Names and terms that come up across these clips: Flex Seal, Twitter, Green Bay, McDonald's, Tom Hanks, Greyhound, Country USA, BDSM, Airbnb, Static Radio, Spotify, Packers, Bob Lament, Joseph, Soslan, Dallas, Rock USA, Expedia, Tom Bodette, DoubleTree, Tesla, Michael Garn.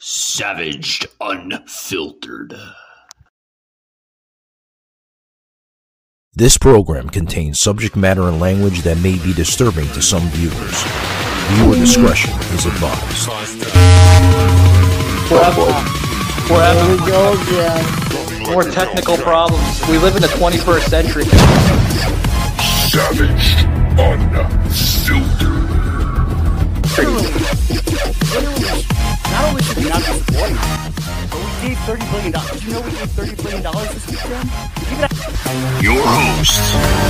Savaged, unfiltered. This program contains subject matter and language that may be disturbing to some viewers. Viewer discretion is advised. Forever. Here we go again. More technical problems. We live in the 21st century. Savaged, unfiltered. Not only should we not just avoid it, but we gave $30 billion. Did you know we gave $30 billion this weekend? Your host,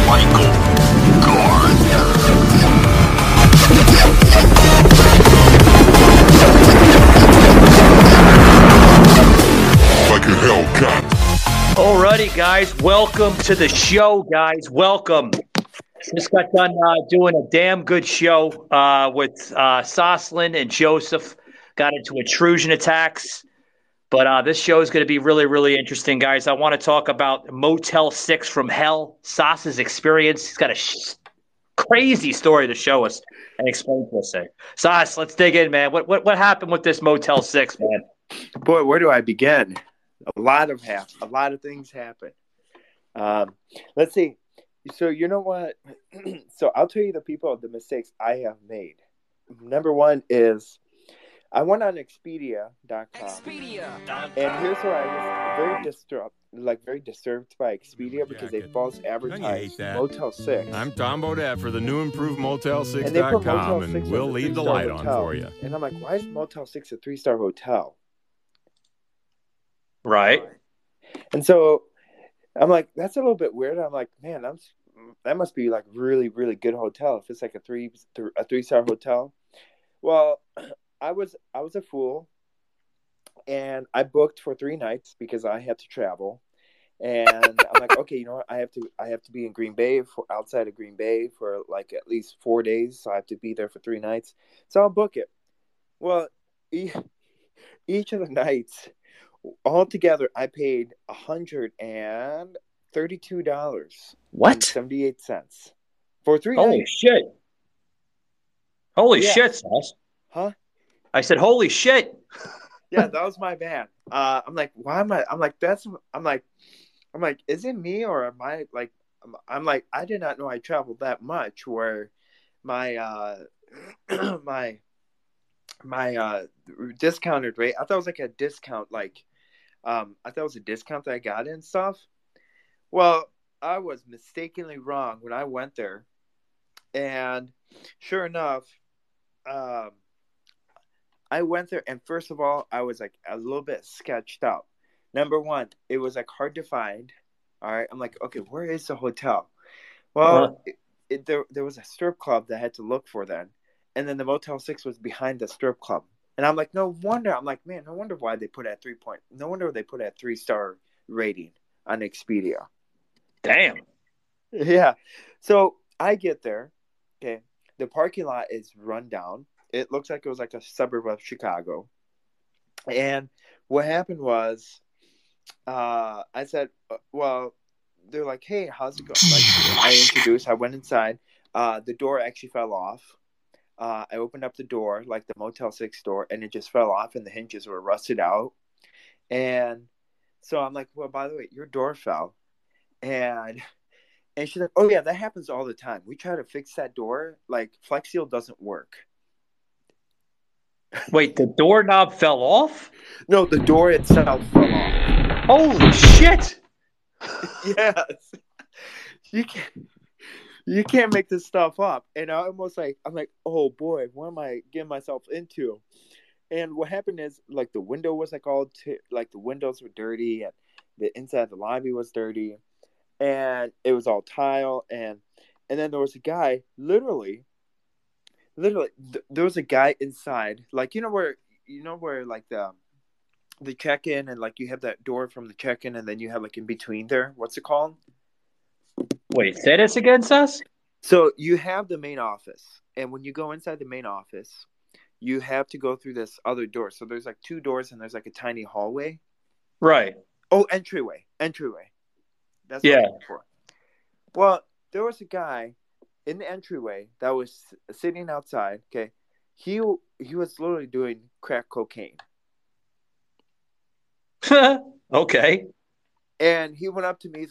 Michael Garn. Like a Hellcat. Alrighty, guys. Welcome to the show, guys. Welcome. Just got done doing a damn good show with Soslan and Joseph. Got into intrusion attacks, but this show is going to be really, really interesting, guys. I want to talk about Motel 6 from hell, Sas's experience. He's got a crazy story to show us and explain to us. Sas, let's dig in, man. What happened with this Motel 6, man? Boy, where do I begin? A lot of things happen. Let's see. So you know what? So I'll tell you the mistakes I have made. Number one is, I went on Expedia.com. And here's where I was very disturbed by Expedia because they false advertised Motel 6. I'm Tom Bodette for the new improved Motel 6.com, and we'll leave the light on for you. And I'm like, why is Motel 6 a 3-star hotel? Right. And so I'm like, that's a little bit weird. I'm like, man, that must be like really, really good hotel if it's like a 3-star hotel. Well, I was a fool, and I booked for 3 nights because I had to travel, and I'm like, okay, you know what? I have to be in Green Bay outside of Green Bay for like at least 4 days, so I have to be there for 3 nights, so I'll book it. Well, each of the nights, altogether, I paid $132. What? 78 cents for 3 nights. Holy shit! Holy shit, Sas. Huh? I said, holy shit. Yeah, that was my bad. I'm like, why am I? I'm like, is it me or am I like, I'm like, I did not know I traveled that much where my, my discounted rate, I thought it was like a discount, like, I thought it was a discount that I got and stuff. Well, I was mistakenly wrong when I went there, and sure enough, I went there, and first of all, I was like a little bit sketched out. Number one, it was like hard to find. All right, I'm like, okay, where is the hotel? Well, there was a strip club that I had to look for then, and then the Motel 6 was behind the strip club, and I'm like, no wonder. I'm like, man, no wonder why they put at 3 point. No wonder they put at 3-star rating on Expedia. Damn. Yeah. So I get there. Okay, the parking lot is run down. It looks like it was like a suburb of Chicago. And what happened was, I said, well, they're like, hey, how's it going? Like, I went inside. The door actually fell off. I opened up the door, like the Motel 6 door, and it just fell off, and the hinges were rusted out. And so I'm like, well, by the way, your door fell. And she's like, oh, yeah, that happens all the time. We try to fix that door. Like, Flex Seal doesn't work. Wait, the doorknob fell off? No, the door itself fell off. Holy shit! Yes. You can't make this stuff up. And I'm like, oh boy, what am I getting myself into? And what happened is, like, the window was like the windows were dirty, and the inside of the lobby was dirty, and it was all tile, and then there was a guy literally, there was a guy inside, like, you know where like the check-in, and like you have that door from the check-in, and then you have like in between there. What's it called? Wait, say this again, Sas? So you have the main office, and when you go inside the main office, you have to go through this other door. So there's like 2 doors, and there's like a tiny hallway. Right. Oh, entryway. That's what I'm looking for. Well, there was a guy in the entryway that was sitting outside. Okay, he was literally doing crack cocaine. Okay. And he went up to me.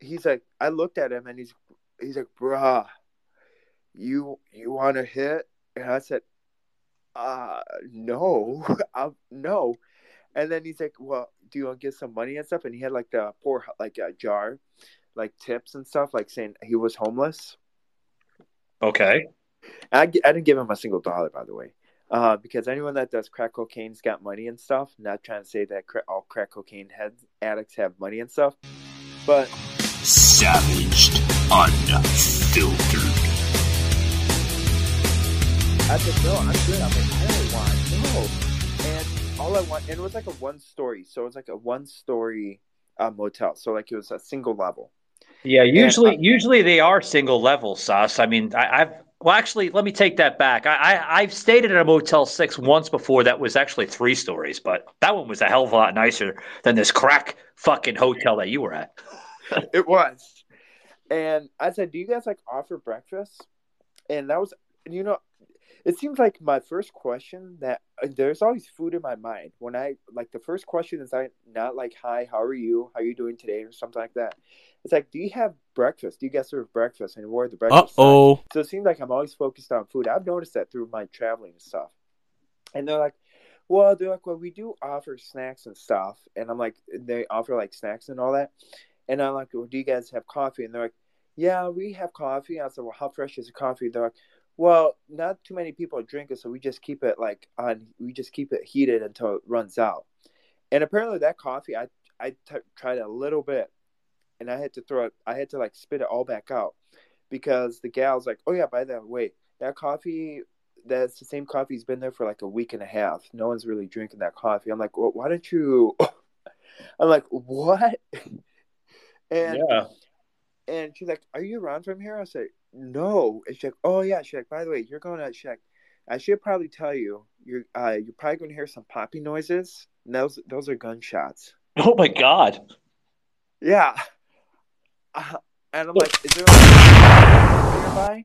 He's like, I looked at him and he's like, bruh, you want to hit? And I said, no, no. And then he's like, well, do you want to get some money and stuff? And he had like the poor, like a jar, like tips and stuff, like saying he was homeless. Okay. I didn't give him a single dollar, by the way, because anyone that does crack cocaine's got money and stuff. Not trying to say that all crack cocaine addicts have money and stuff, but savaged, unfiltered. I said, no, I'm good. I'm like, all I want, and it was like a one-story, so it was like a one-story motel, so like it was a single level. Yeah, usually they are single level, Sauce. I mean, I've, let me take that back. I've stayed at a Motel 6 once before that was actually 3 stories, but that one was a hell of a lot nicer than this crack fucking hotel that you were at. It was. And I said, do you guys like offer breakfast? And that was, you know, it seems like my first question that there's always food in my mind when I like the first question is I not like, hi, how are you? How are you doing today? Or something like that. It's like, do you have breakfast? Do you guys serve breakfast? And where the breakfast? Uh-oh. So it seems like I'm always focused on food. I've noticed that through my traveling and stuff. And they're like, well, we do offer snacks and stuff. And I'm like, they offer like snacks and all that. And I'm like, well, do you guys have coffee? And they're like, yeah, we have coffee. I said, well, how fresh is the coffee? They're like, well, not too many people drink it, so we just keep it heated until it runs out. And apparently, that coffee, I tried a little bit, and I had to spit it all back out because the gal's like, oh yeah, by the way, that coffee, that's the same coffee's been there for like a week and a half. No one's really drinking that coffee. I'm like, well, why don't you? I'm like, what? And yeah. And she's like, are you around from here? I said, no. And she's like, oh yeah. She's like, by the way, you're going to check. I should probably tell you, you're probably going to hear some popping noises. And those are gunshots. Oh my God. Yeah. And I'm like, is there a nearby?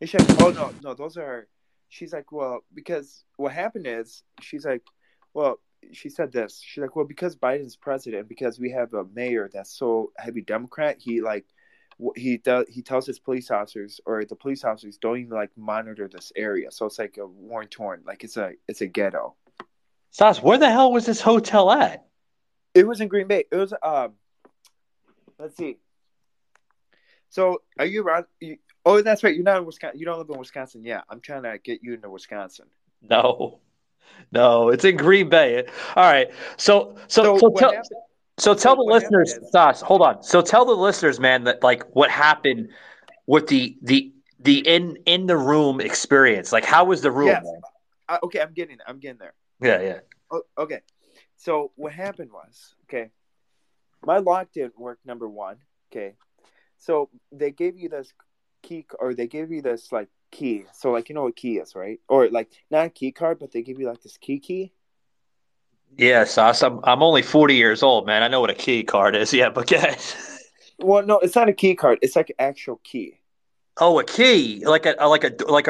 And she's like, oh no, those are. She's like, well, because what happened is, she's like, well, she said this. She's like, well, because Biden's president, because we have a mayor that's so heavy Democrat, he tells his police officers, or the police officers don't even like monitor this area. So it's like a war-torn, like it's a ghetto. Sauce, where the hell was this hotel at? It was in Green Bay. It was let's see. So are you around? Oh, that's right. You're not in Wisconsin. You don't live in Wisconsin yet. I'm trying to get you into Wisconsin. No, it's in Green Bay. All right. So tell the listeners, Sas, hold on. So tell the listeners, man, that like what happened with the in the room experience. Like, how was the room? Yes. Okay, I'm getting there. Yeah. Oh, okay. So what happened was, okay, my lock didn't work. Number one. Okay. So they gave you this key, or they gave you this like key. So like, you know what key is, right? Or like not a key card, but they give you like this key. Yeah, Sauce. I'm only 40 years old, man. I know what a key card is. Yeah, but guys. Well, no, it's not a key card. It's like an actual key. Oh, a key, like a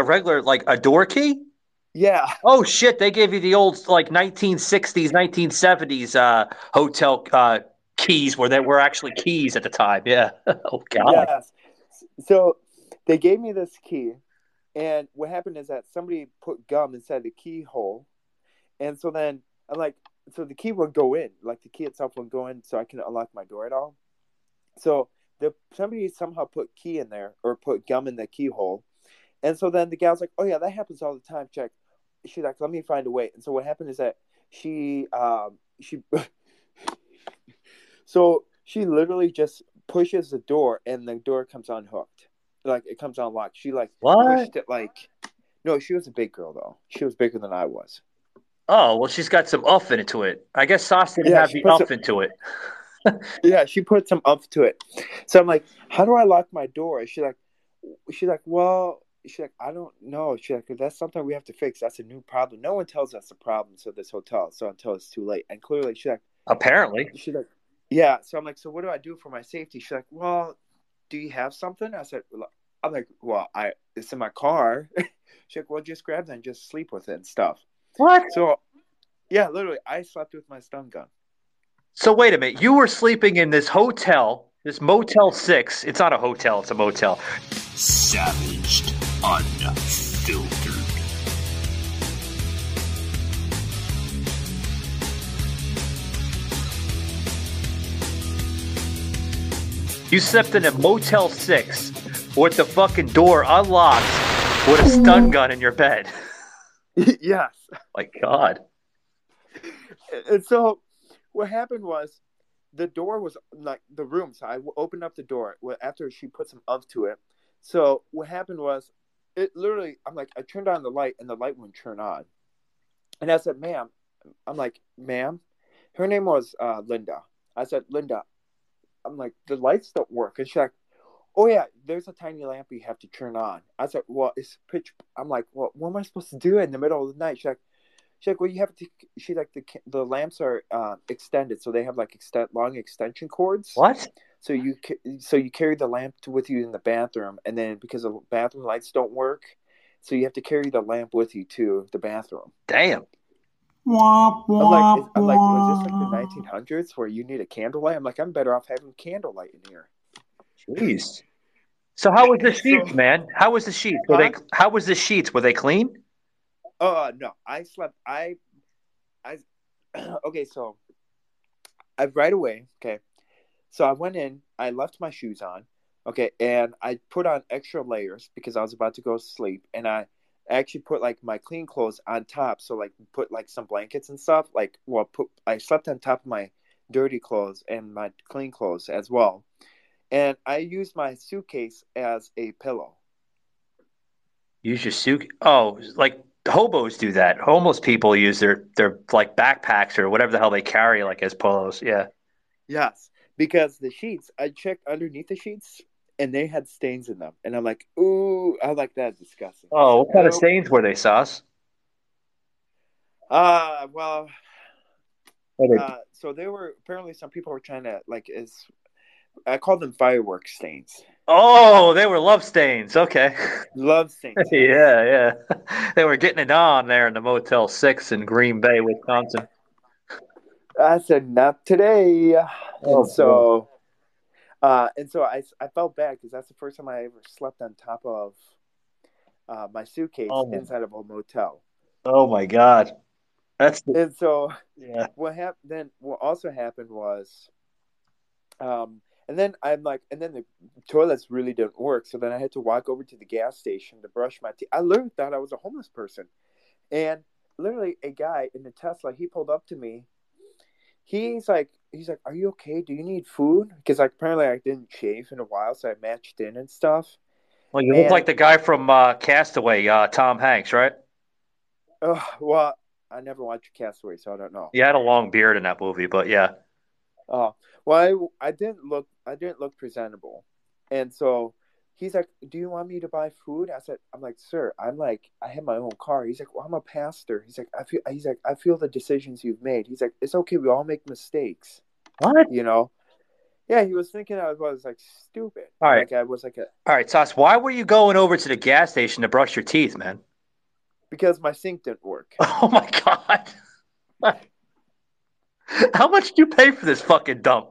regular, like a door key. Yeah. Oh shit! They gave you the old like 1960s, 1970s hotel keys, where they were actually keys at the time. Yeah. Oh God. Yes. So they gave me this key, and what happened is that somebody put gum inside the keyhole, and so then I'm like. So the key would go in, like the key itself would go in, so I can unlock my door at all. So somebody somehow put key in there, or put gum in the keyhole, and so then the gal's like, "Oh yeah, that happens all the time." Check. She's like, "Let me find a way." And so what happened is that she so she literally just pushes the door, and the door comes unhooked, like it comes unlocked. She like what? Pushed it like. No, she was a big girl though. She was bigger than I was. Oh, well, she's got some umph into it. I guess Sauce didn't have the umph into it. Yeah, she put some umph to it. So I'm like, how do I lock my door? And she's like, I don't know. She's like, that's something we have to fix. That's a new problem. No one tells us the problems of this hotel, so until it's too late. And clearly, she's like, apparently. She's like, yeah. So I'm like, so what do I do for my safety? She's like, well, do you have something? I said, I'm like, well, it's in my car. She's like, well, just grab that and just sleep with it and stuff. What? So, yeah, literally, I slept with my stun gun. So wait a minute. You were sleeping in this hotel, this Motel 6. It's not a hotel. It's a motel. Savaged, unfiltered. You slept in a Motel 6 with the fucking door unlocked with a stun gun in your bed. Yes. My God. And so what happened was the door was like the room. So I opened up the door after she put some of to it. So what happened was it literally, I'm like, I turned on the light and the light wouldn't turn on. And I said, ma'am, I'm like, ma'am, her name was Linda. I said, Linda. I'm like, the lights don't work. And she's like, oh, yeah, there's a tiny lamp you have to turn on. I said, well, it's pitch. I'm like, well, what am I supposed to do in the middle of the night? She's like, well, you have to. She's like, the lamps are extended, so they have like long extension cords. What? So you carry the lamp with you in the bathroom, and then because the bathroom lights don't work, so you have to carry the lamp with you to the bathroom. Damn. I'm like, was this like the 1900s where you need a candlelight? I'm like, I'm better off having candlelight in here. Jeez. So how was the sheets, man? How was the sheets? Were they clean? No. I slept. Okay. So I right away. Okay. So I went in. I left my shoes on. Okay, and I put on extra layers because I was about to go to sleep, and I actually put like my clean clothes on top, so like put like some blankets and stuff. I slept on top of my dirty clothes and my clean clothes as well, and I used my suitcase as a pillow. Use your suitcase? Oh, like hobos do that. Homeless people use their like backpacks or whatever the hell they carry like as pillows. Yeah. Yes, because the sheets, I checked underneath the sheets, and they had stains in them. And I'm like, ooh, I like that. Disgusting. Oh, what kind of stains were they, Sauce? So they were, apparently some people were trying to, I call them firework stains. Oh, they were love stains. Okay. Love stains. yeah. They were getting it on there in the Motel 6 in Green Bay, Wisconsin. I said, not today. Oh, and so... And so I felt bad because that's the first time I ever slept on top of my suitcase inside of a motel. Oh my God, What happened then? What also happened was, and then the toilets really didn't work. So then I had to walk over to the gas station to brush my teeth. I literally thought I was a homeless person, and literally a guy in the Tesla, he pulled up to me. He's like, are you okay? Do you need food? Because like, apparently I didn't shave in a while, so I matched in and stuff. Well, you look like the guy from Castaway, Tom Hanks, right? Well, I never watched Castaway, so I don't know. You had a long beard in that movie, but yeah. Oh, well, I didn't look presentable, and so he's like, "Do you want me to buy food?" I said, "I'm like, sir, I have my own car." He's like, "Well, I'm a pastor." He's like, "I feel the decisions you've made." He's like, "It's okay, we all make mistakes." What? You know? Yeah, he was thinking I was like stupid. All right, all right, Sauce. Why were you going over to the gas station to brush your teeth, man? Because my sink didn't work. Oh my God! How much did you pay for this fucking dump?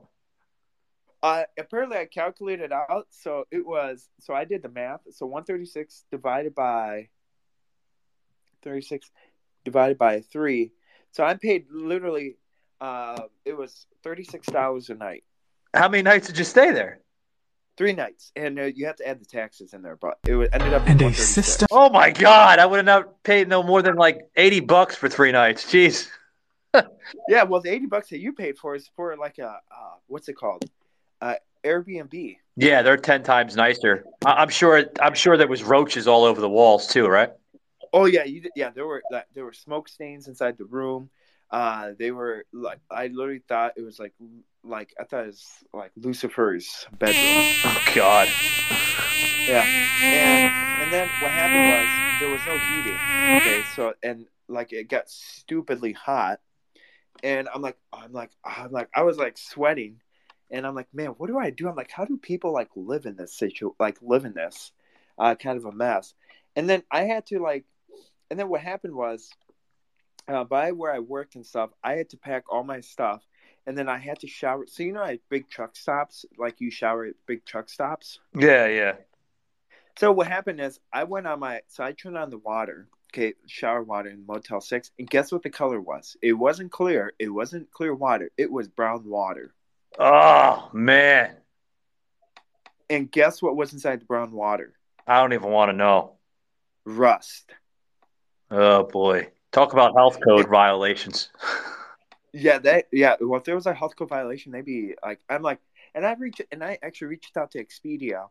Apparently I calculated out, so it was, so I did the math. So 136 divided by 36 divided by 3. So I paid literally, it was $36 a night. How many nights did you stay there? 3 nights, and you have to add the taxes in there, but it ended up. And a system. Oh my God! I would have not paid no more than like $80 for 3 nights. Jeez. Yeah, well, the $80 that you paid for is for like a what's it called? Airbnb. Yeah, they're 10 times nicer. I'm sure there was roaches all over the walls too, right? Oh yeah, there were smoke stains inside the room. They were like, I literally thought it was like I thought it was like Lucifer's bedroom. Oh God. Yeah, and then what happened was there was no heating. Okay, so and like it got stupidly hot, and I'm like I was like sweating. And I'm like, man, what do I do? I'm like, how do people like live in this kind of a mess? And then I had to and then what happened was, by where I worked and stuff, I had to pack all my stuff. and then I had to shower. So, you know, at big truck stops, like you shower at big truck stops. Yeah, yeah. So what happened is I went on my, so I turned on the water, okay, shower water in Motel 6. And guess what the color was? It wasn't clear. It wasn't clear water. It was brown water. Oh, man. And guess what was inside the brown water? I don't even want to know. Rust. Oh, boy. Talk about health code violations. Yeah, that. Yeah, well, if there was a health code violation, they'd be like, I'm like, and I actually reached out to Expedia.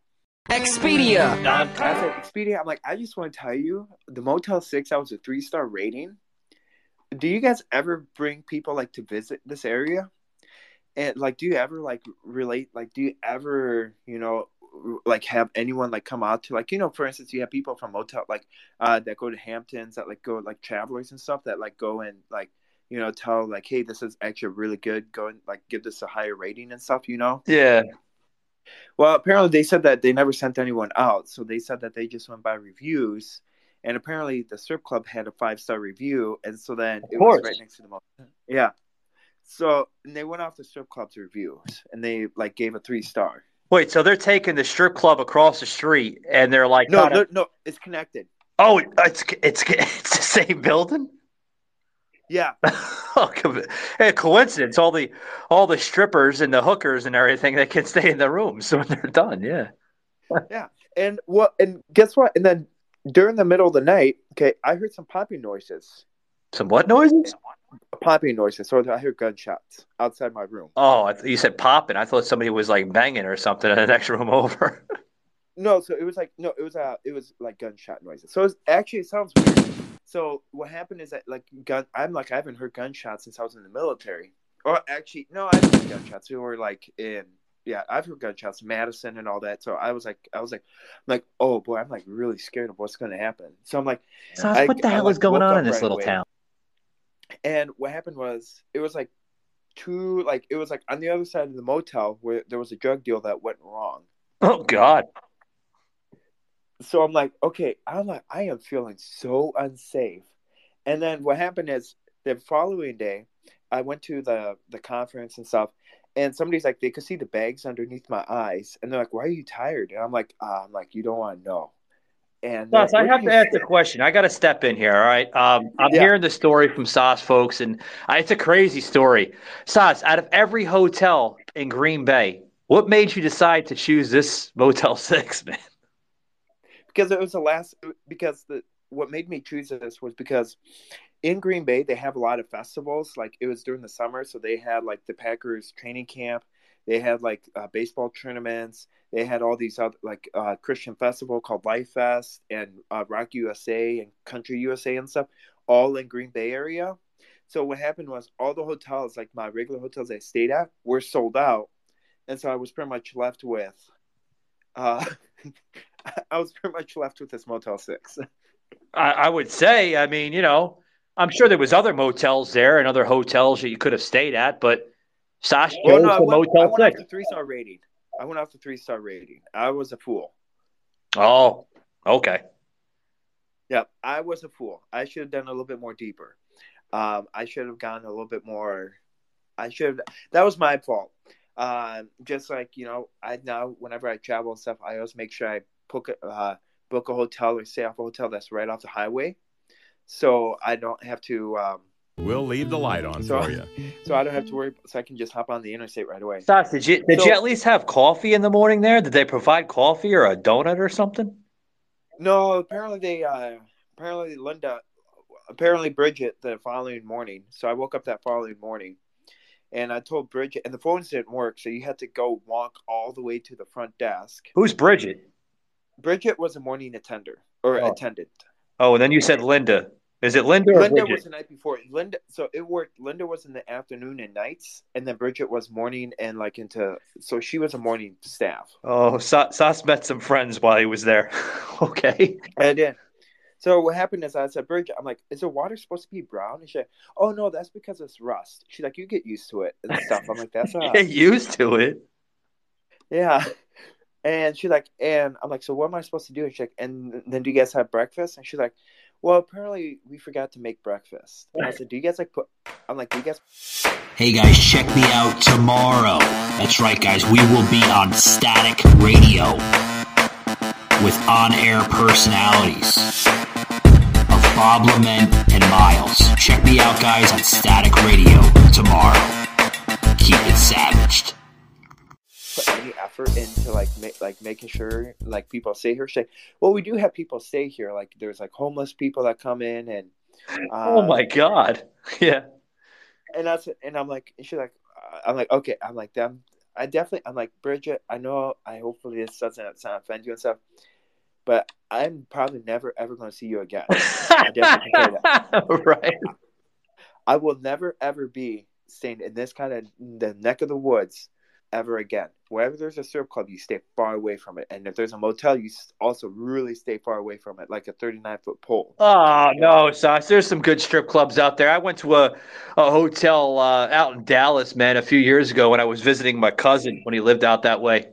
I said, Expedia, I'm like, I just want to tell you, the Motel 6, that was a 3-star rating. Do you guys ever bring people, like, to visit this area? And, like, do you ever, like, relate, like, do you ever, you know, like, have anyone, like, come out to, like, you know, for instance, you have people from Motel, like, that go to Hamptons, that, like, go, like, travelers and stuff, that, like, go and, like, you know, tell, like, hey, this is actually really good, go and, like, give this a higher rating and stuff, you know? Yeah. Well, apparently they said that they never sent anyone out, so they said that they just went by reviews, and apparently the strip club had a 5-star review, and so then it was right next to the motel. Yeah. So and they went off the strip club's reviews, and they, like, gave a 3-star. Wait, so they're taking the strip club across the street, and they're like... No, it's connected. Oh, it's the same building? Yeah. Hey, coincidence. All the strippers and the hookers and everything, they can stay in their rooms when they're done. Yeah. Yeah. And what? And guess what? And then during the middle of the night, okay, I heard some popping noises. Some what noises? Popping noises. So I heard gunshots outside my room. Oh, you said popping. I thought somebody was like banging or something in the next room over. No, so it was like it was like gunshot noises. So it sounds weird. So what happened is that I'm like, I haven't heard gunshots since I was in the military. Or actually, no, I've heard gunshots. We were like I've heard gunshots, Madison and all that. So I was like, oh boy, I'm like really scared of what's going to happen. So I'm like, so what the hell is going on in this little town? And what happened was it was like on the other side of the motel where there was a drug deal that went wrong. Oh God. So I'm like, okay, I am feeling so unsafe. And then what happened is the following day, I went to the conference and stuff, and somebody's like, they could see the bags underneath my eyes, and they're like, why are you tired? And I'm like, you don't want to know. And Sos, I have to ask a question. I got to step in here, all right? I'm hearing the story from Sos, folks, and it's a crazy story. Sos, out of every hotel in Green Bay, what made you decide to choose this Motel 6, man? Because it was the last. Because what made me choose this was because in Green Bay they have a lot of festivals. Like it was during the summer, so they had like the Packers training camp. They had like baseball tournaments. They had all these other like Christian festival called Life Fest and Rock USA and Country USA and stuff, all in Green Bay area. So what happened was all the hotels, like my regular hotels I stayed at, were sold out, and so I was pretty much left with. I was pretty much left with this Motel 6. I would say, I mean, you know, I'm sure there was other motels there and other hotels that you could have stayed at, but Sasha chose the Motel 6. I went off the 3-star rating. I was a fool. Oh, okay. Yep, I was a fool. I should have done a little bit more deeper. I should have gone a little bit more. That was my fault. Just like, you know, I now whenever I travel and stuff, I always make sure I book a hotel or stay off a hotel that's right off the highway, so I don't have to. We'll leave the light on for you, so I don't have to worry. So I can just hop on the interstate right away. Sas, did you at least have coffee in the morning there? Did they provide coffee or a donut or something? No, apparently they. Apparently Bridget the following morning. So I woke up that following morning. And I told Bridget, and the phones didn't work, so you had to go walk all the way to the front desk. Who's Bridget? Bridget was a morning attendant. Oh, and then you said Linda. Is it Linda or Bridget? Linda was the night before. Linda, so it worked. Linda was in the afternoon and nights, and then Bridget was morning and like into. So she was a morning staff. Oh, Sos met some friends while he was there. Okay, I did. So what happened is I said, Bridget, I'm like, is the water supposed to be brown? And she's like, oh, no, that's because it's rust. She's like, you get used to it and stuff. I'm like, that's not. Get used to it? Yeah. And she's like, and I'm like, so what am I supposed to do? And she's like, and then do you guys have breakfast? And she's like, well, apparently we forgot to make breakfast. And I said, do you guys like put – I'm like, do you guys – Hey guys, check me out tomorrow. That's right, guys. We will be on Static Radio with on-air personalities of Bob Lament and Miles. Check me out, guys, on Static Radio tomorrow. Keep it savaged. Put any effort into making sure people stay here. Well, we do have people stay here. Like there's homeless people that come in and. Oh my God! Yeah. And I'm like, and she's like, okay. I'm like, Bridget, I know hopefully this doesn't offend you and stuff, but I'm probably never, ever going to see you again. I definitely can say that. Right. I will never, ever be staying in this kind of the neck of the woods ever again. Wherever there's a strip club, you stay far away from it. And if there's a motel, you also really stay far away from it, like a 39-foot pole. Oh, no, Sauce. There's some good strip clubs out there. I went to a hotel out in Dallas, man, a few years ago when I was visiting my cousin when he lived out that way.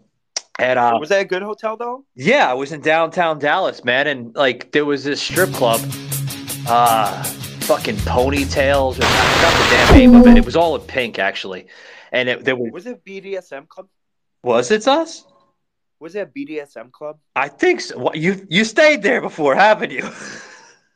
And was that a good hotel, though? Yeah, I was in downtown Dallas, man. And, there was this strip club. Fucking Ponytails. I forgot the damn name of it. It was all in pink, actually. And was it BDSM club? Was it us? Was it a BDSM club? I think so. Well, you stayed there before, haven't you?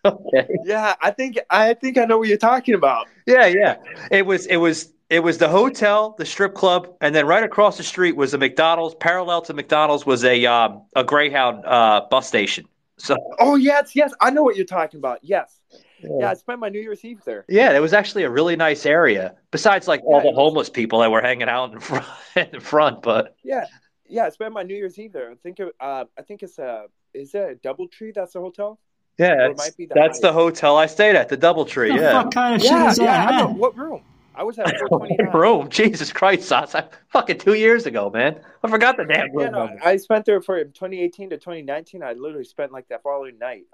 Okay. Yeah, I think I know what you're talking about. Yeah. It was the hotel, the strip club, and then right across the street was a McDonald's. Parallel to McDonald's was a Greyhound bus station. So. Oh yes, I know what you're talking about. Yes. Yeah, I spent my New Year's Eve there. Yeah, it was actually a really nice area. Besides, all the homeless people that were hanging out in front, but yeah, I spent my New Year's Eve there. I think it's is it a DoubleTree? That's the hotel. Yeah, that's the hotel I stayed at, the DoubleTree. What kind of shit is that? Yeah. I don't know what room? I was at 429. Room? Jesus Christ, Sauce! Fucking 2 years ago, man. I forgot the damn room. No, I spent there from 2018 to 2019. I literally spent that following night.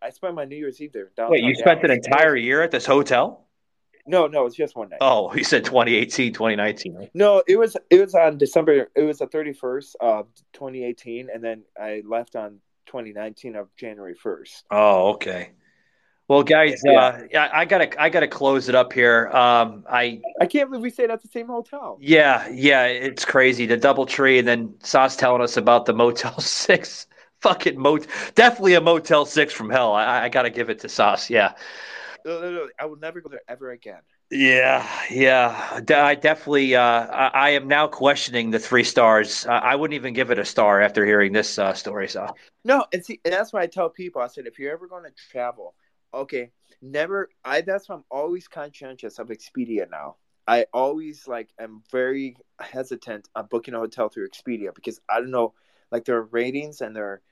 I spent my New Year's Eve there. Wait, you spent an entire year at this hotel? No, it's just one night. Oh, you said 2018, 2019. Right? No, it was on December. It was the 31st of 2018, and then I left on 2019 of January 1st. Oh, okay. Well, guys, I gotta close it up here. I can't believe we stayed at the same hotel. Yeah, it's crazy. The DoubleTree, and then Sauce telling us about the Motel 6. Fucking definitely a Motel 6 from hell. I gotta give it to Sauce. Yeah. No, I will never go there ever again. Yeah. I definitely. I am now questioning the 3 stars. I wouldn't even give it a star after hearing this story. So no, and see, and that's why I tell people. I said, if you're ever going to travel. Okay, never. That's why I'm always conscientious of Expedia now. I always am very hesitant on booking a hotel through Expedia because I don't know, their ratings and their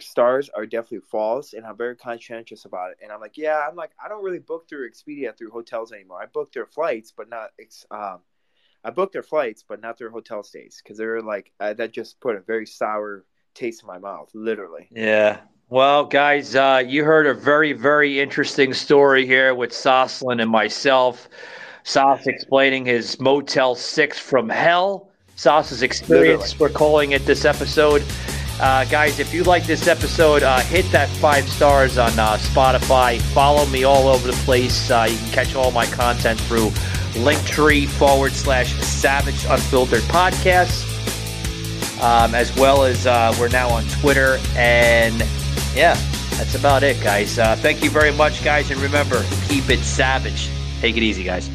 stars are definitely false, and I'm very conscientious about it. And I'm I don't really book through Expedia through hotels anymore. I book their flights, but not their hotel stays because they're that just put a very sour taste in my mouth, literally. Yeah. Well, guys, you heard a very, very interesting story here with Soslan and myself. Sauce explaining his Motel 6 from hell. Sauce's experience, literally. We're calling it this episode. Guys, if you like this episode, hit that 5 stars on Spotify. Follow me all over the place. You can catch all my content through Linktree/Savage Unfiltered Podcasts. As well as we're now on Twitter and... Yeah, that's about it, guys. Thank you very much, guys. And remember, keep it savage. Take it easy, guys.